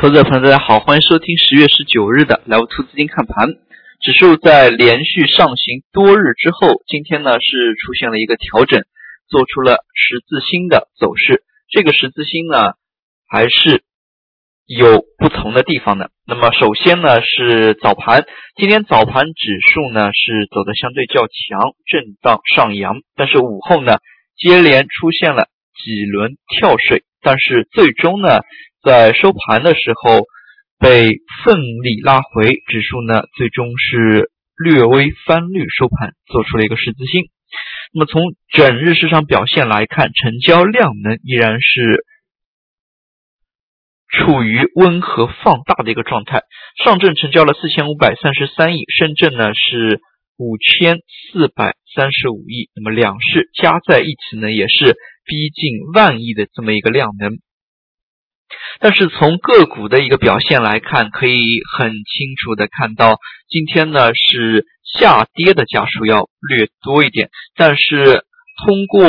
投资者朋友大家好，欢迎收听10月19日的莱富兔资金看盘。指数在连续上行多日之后，今天呢是出现了一个调整，做出了十字星的走势。这个十字星呢还是有不同的地方的。那么首先呢是早盘，今天早盘指数呢是走得相对较强，震荡上扬，但是午后呢接连出现了几轮跳水，但是最终呢在收盘的时候被奋力拉回，指数呢最终是略微翻绿收盘，做出了一个十字星。那么从整日市场表现来看，成交量能依然是处于温和放大的一个状态，上证成交了4533亿，深圳呢是5435亿，那么两市加在一起呢也是逼近1万亿的这么一个量能。但是从个股的一个表现来看，可以很清楚的看到今天呢是下跌的家数要略多一点，但是通过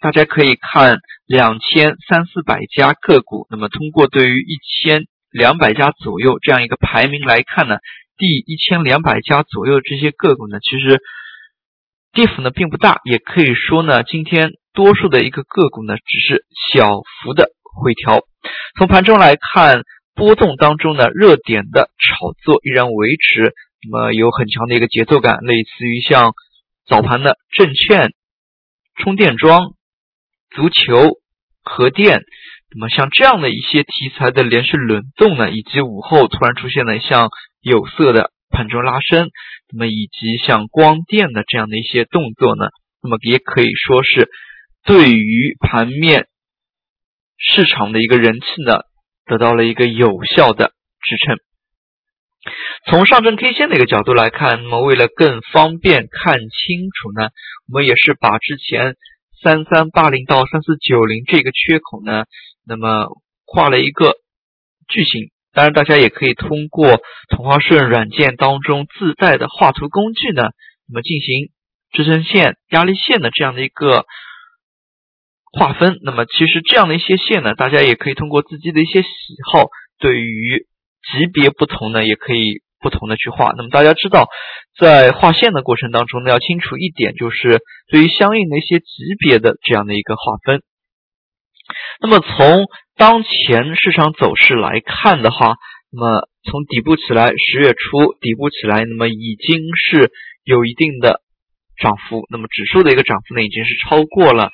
大家可以看2300-2400家个股，那么通过对于1200家左右这样一个排名来看呢，第1200家左右这些个股呢其实跌幅呢并不大，也可以说呢今天多数的一个个股呢只是小幅的回调。从盘中来看，波动当中呢热点的炒作依然维持，那么有很强的一个节奏感，类似于像早盘的证券、充电桩、足球、核电，那么像这样的一些题材的连续轮动呢，以及午后突然出现了像有色的盘中拉升，那么以及像光电的这样的一些动作呢，那么也可以说是对于盘面市场的一个人气呢得到了一个有效的支撑。从上证 K 线的一个角度来看，那么为了更方便看清楚呢，我们也是把之前3380到3490这个缺口呢那么画了一个矩形。当然大家也可以通过同花顺软件当中自带的画图工具呢，那么进行支撑线、压力线的这样的一个划分。那么其实这样的一些线呢，大家也可以通过自己的一些喜好，对于级别不同呢也可以不同的去画。那么大家知道在画线的过程当中呢，要清楚一点，就是对于相应的一些级别的这样的一个划分。那么从当前市场走势来看的话，那么从底部起来，10月初底部起来，那么已经是有一定的涨幅，那么指数的一个涨幅呢已经是超过了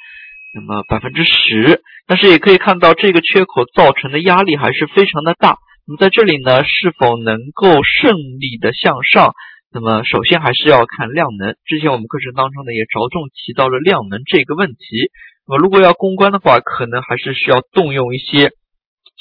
那么 10%， 但是也可以看到这个缺口造成的压力还是非常的大。那么在这里呢是否能够顺利的向上，那么首先还是要看量能，之前我们课程当中呢也着重提到了量能这个问题。那么如果要攻关的话，可能还是需要动用一些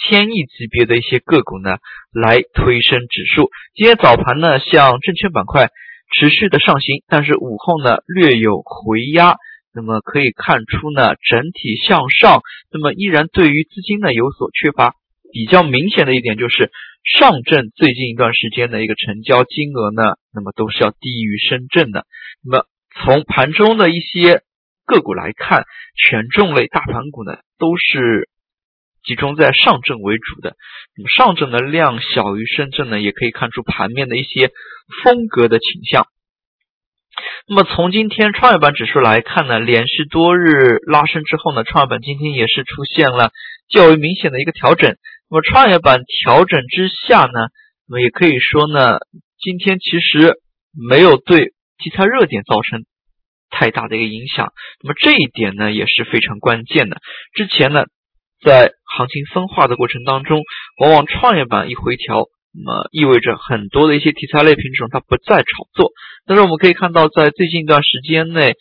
1000亿级别的一些个股呢来推升指数。今天早盘呢像证券板块持续的上行，但是午后呢略有回压，那么可以看出呢整体向上，那么依然对于资金呢有所缺乏。比较明显的一点就是上证最近一段时间的一个成交金额呢那么都是要低于深圳的。那么从盘中的一些个股来看，权重类大盘股呢都是集中在上证为主的，那么上证的量小于深圳呢也可以看出盘面的一些风格的倾向。那么从今天创业板指数来看呢，连续多日拉升之后呢，创业板今天也是出现了较为明显的一个调整。那么创业板调整之下呢，那么也可以说呢今天其实没有对题材热点造成太大的一个影响，那么这一点呢也是非常关键的。之前呢在行情分化的过程当中，往往创业板一回调，那么意味着很多的一些题材类品种它不再炒作。但是我们可以看到在最近一段时间内，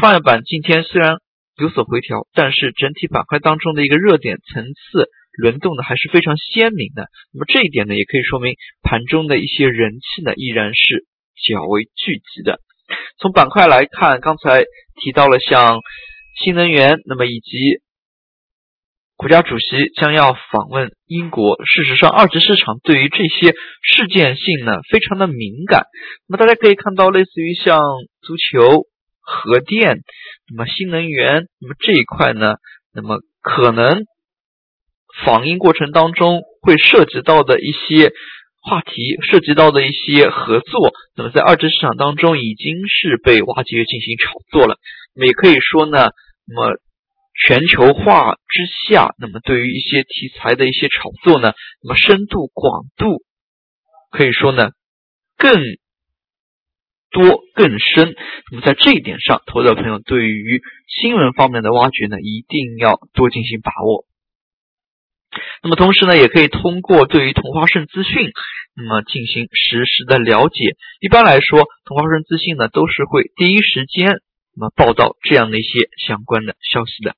创业板今天虽然有所回调，但是整体板块当中的一个热点层次轮动的还是非常鲜明的。那么这一点呢也可以说明盘中的一些人气呢依然是较为聚集的。从板块来看，刚才提到了像新能源，那么以及国家主席将要访问英国，事实上二级市场对于这些事件性呢非常的敏感。那么大家可以看到类似于像足球、核电，那么新能源，那么这一块呢，那么可能访英过程当中会涉及到的一些话题，涉及到的一些合作，那么在二级市场当中已经是被挖掘进行炒作了。那么也可以说呢，那么全球化之下，那么对于一些题材的一些炒作呢，那么深度广度可以说呢更多更深。那么在这一点上，投资者朋友对于新闻方面的挖掘呢，一定要多进行把握。那么同时呢，也可以通过对于同花顺资讯，那么进行实时的了解。一般来说，同花顺资讯呢都是会第一时间那么报道这样的一些相关的消息的。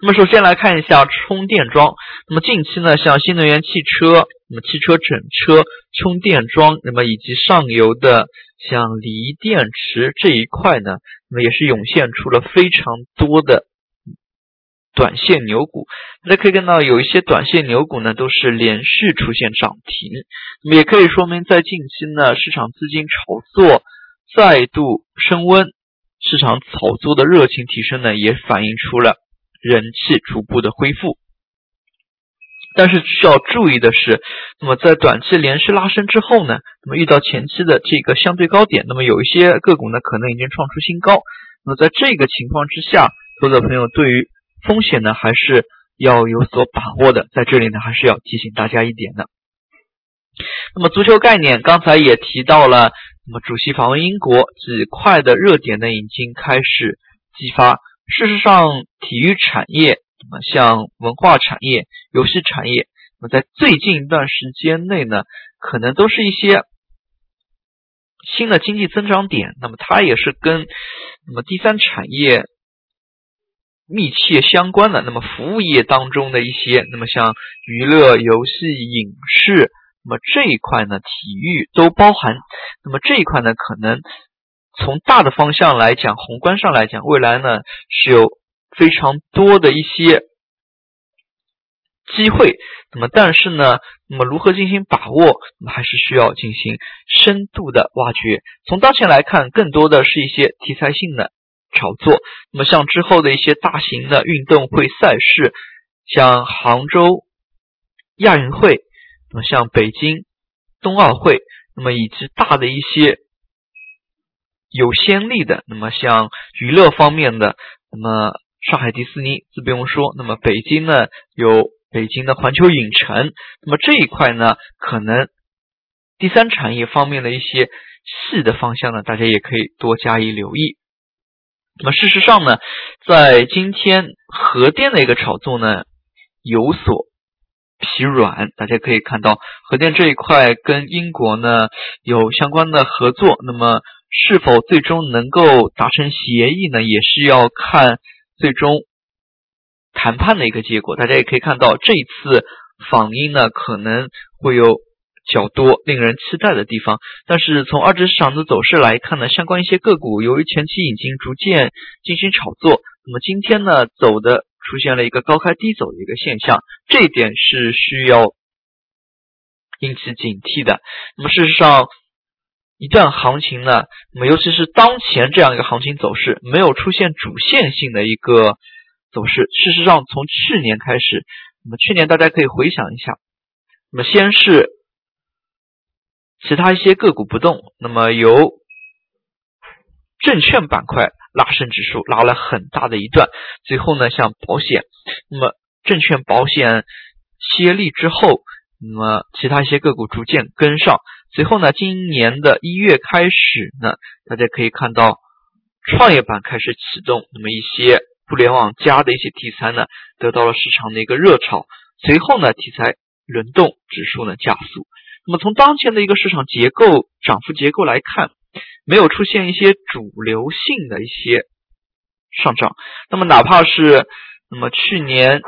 那么首先来看一下充电桩。那么近期呢，像新能源汽车、那么汽车整车、充电桩，那么以及上游的像锂电池这一块呢，那么也是涌现出了非常多的短线牛股。大家可以看到，有一些短线牛股呢都是连续出现涨停。那么也可以说明，在近期呢，市场资金炒作再度升温，市场炒作的热情提升呢，也反映出了人气逐步的恢复。但是需要注意的是，那么在短期连续拉升之后呢，那么遇到前期的这个相对高点，那么有一些个股呢可能已经创出新高。那么在这个情况之下，投资者朋友对于风险呢还是要有所把握的，在这里呢还是要提醒大家一点的。那么足球概念刚才也提到了，那么主席访问英国几块的热点呢已经开始激发。事实上，体育产业、那么像文化产业、游戏产业，那么在最近一段时间内呢，可能都是一些新的经济增长点。那么它也是跟那么第三产业密切相关的。那么服务业当中的一些，那么像娱乐、游戏、影视，那么这一块呢，体育都包含。那么这一块呢，可能从大的方向来讲，宏观上来讲，未来呢是有非常多的一些机会。那么但是呢，那么如何进行把握，那么还是需要进行深度的挖掘。从当前来看，更多的是一些题材性的炒作。那么像之后的一些大型的运动会赛事，像杭州亚运会，那么像北京冬奥会，那么以及大的一些有先例的，那么像娱乐方面的，那么上海迪士尼自不用说，那么北京呢有北京的环球影城，那么这一块呢，可能第三产业方面的一些细的方向呢，大家也可以多加以留意。那么事实上呢，在今天核电的一个炒作呢有所疲软，大家可以看到核电这一块跟英国呢有相关的合作，那么是否最终能够达成协议呢，也是要看最终谈判的一个结果。大家也可以看到，这一次访英呢可能会有较多令人期待的地方。但是从二级市场的走势来看呢，相关一些个股由于前期已经逐渐进行炒作，那么今天呢走的出现了一个高开低走的一个现象，这一点是需要引起警惕的。那么事实上，一段行情呢，那么尤其是当前这样一个行情走势，没有出现主线性的一个走势。事实上，从去年开始，那么去年大家可以回想一下，那么先是其他一些个股不动，那么由证券板块拉升指数，拉了很大的一段。最后呢，像保险，那么证券保险歇力之后，那么其他一些个股逐渐跟上。随后呢，今年的1月开始呢，大家可以看到创业板开始启动，那么一些互联网加的一些题材呢得到了市场的一个热炒。随后呢，题材轮动指数呢加速。那么从当前的一个市场结构、涨幅结构来看，没有出现一些主流性的一些上涨。那么哪怕是那么去年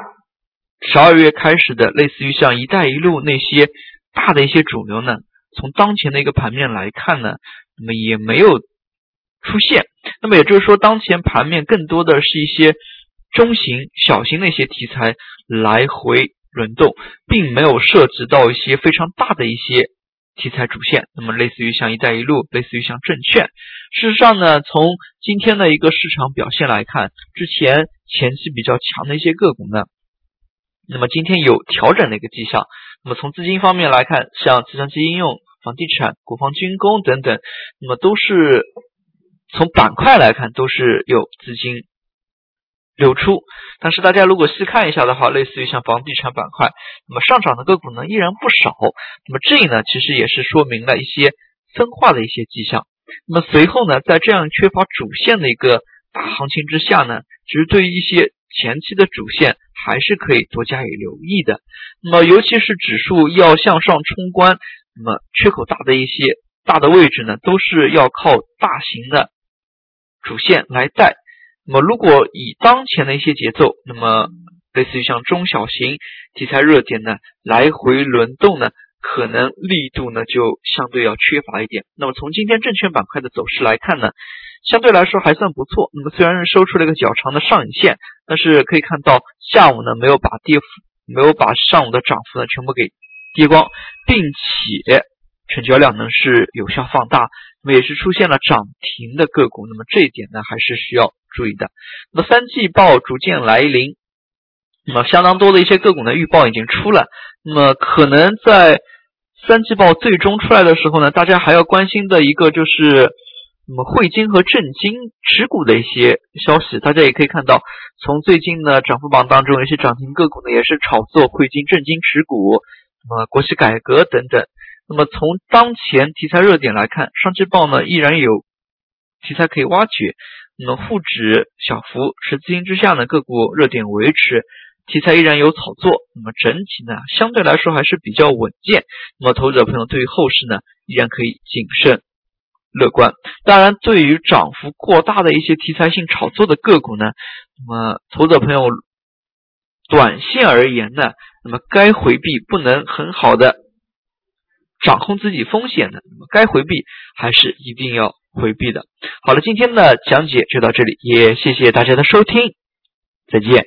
12月开始的类似于像一带一路那些大的一些主流呢，从当前的一个盘面来看呢，那么也没有出现。那么也就是说，当前盘面更多的是一些中型、小型的一些题材来回轮动，并没有涉及到一些非常大的一些题材主线，那么类似于像一带一路，类似于像证券。事实上呢，从今天的一个市场表现来看，之前前期比较强的一些个股呢那么今天有调整的一个迹象。那么从资金方面来看，像计算机应用、房地产、国防军工等等，那么都是从板块来看都是有资金流出。但是大家如果细看一下的话，类似于像房地产板块，那么上涨的个股呢依然不少。那么这呢其实也是说明了一些分化的一些迹象。那么随后呢，在这样缺乏主线的一个大行情之下呢，其实对于一些前期的主线还是可以多加以留意的。那么尤其是指数要向上冲关，那么缺口大的一些大的位置呢，都是要靠大型的主线来带。那么如果以当前的一些节奏，那么类似于像中小型题材热点呢来回轮动呢，可能力度呢就相对要缺乏一点。那么从今天证券板块的走势来看呢，相对来说还算不错。那么虽然是收出了一个较长的上影线，但是可以看到下午呢没有把上午的涨幅呢全部给跌光，并且成交量呢是有效放大，那么也是出现了涨停的个股。那么这一点呢还是需要注意的。那么三季报逐渐来临，那么相当多的一些个股呢预报已经出了。那么可能在三季报最终出来的时候呢，大家还要关心的一个就是那么汇金和证金持股的一些消息。大家也可以看到，从最近的涨幅榜当中，一些涨停个股呢也是炒作汇金、证金持股，那么国企改革等等。那么从当前题材热点来看，上季报呢依然有题材可以挖掘。那么沪指小幅持资金之下呢，个股热点维持，题材依然有炒作。那么整体呢相对来说还是比较稳健。那么投资者朋友对于后市呢依然可以谨慎乐观。当然对于涨幅过大的一些题材性炒作的个股呢，那么投资者朋友短线而言呢，那么该回避，不能很好的掌控自己风险的，那么该回避还是一定要回避的。好了，今天的讲解就到这里，也谢谢大家的收听，再见。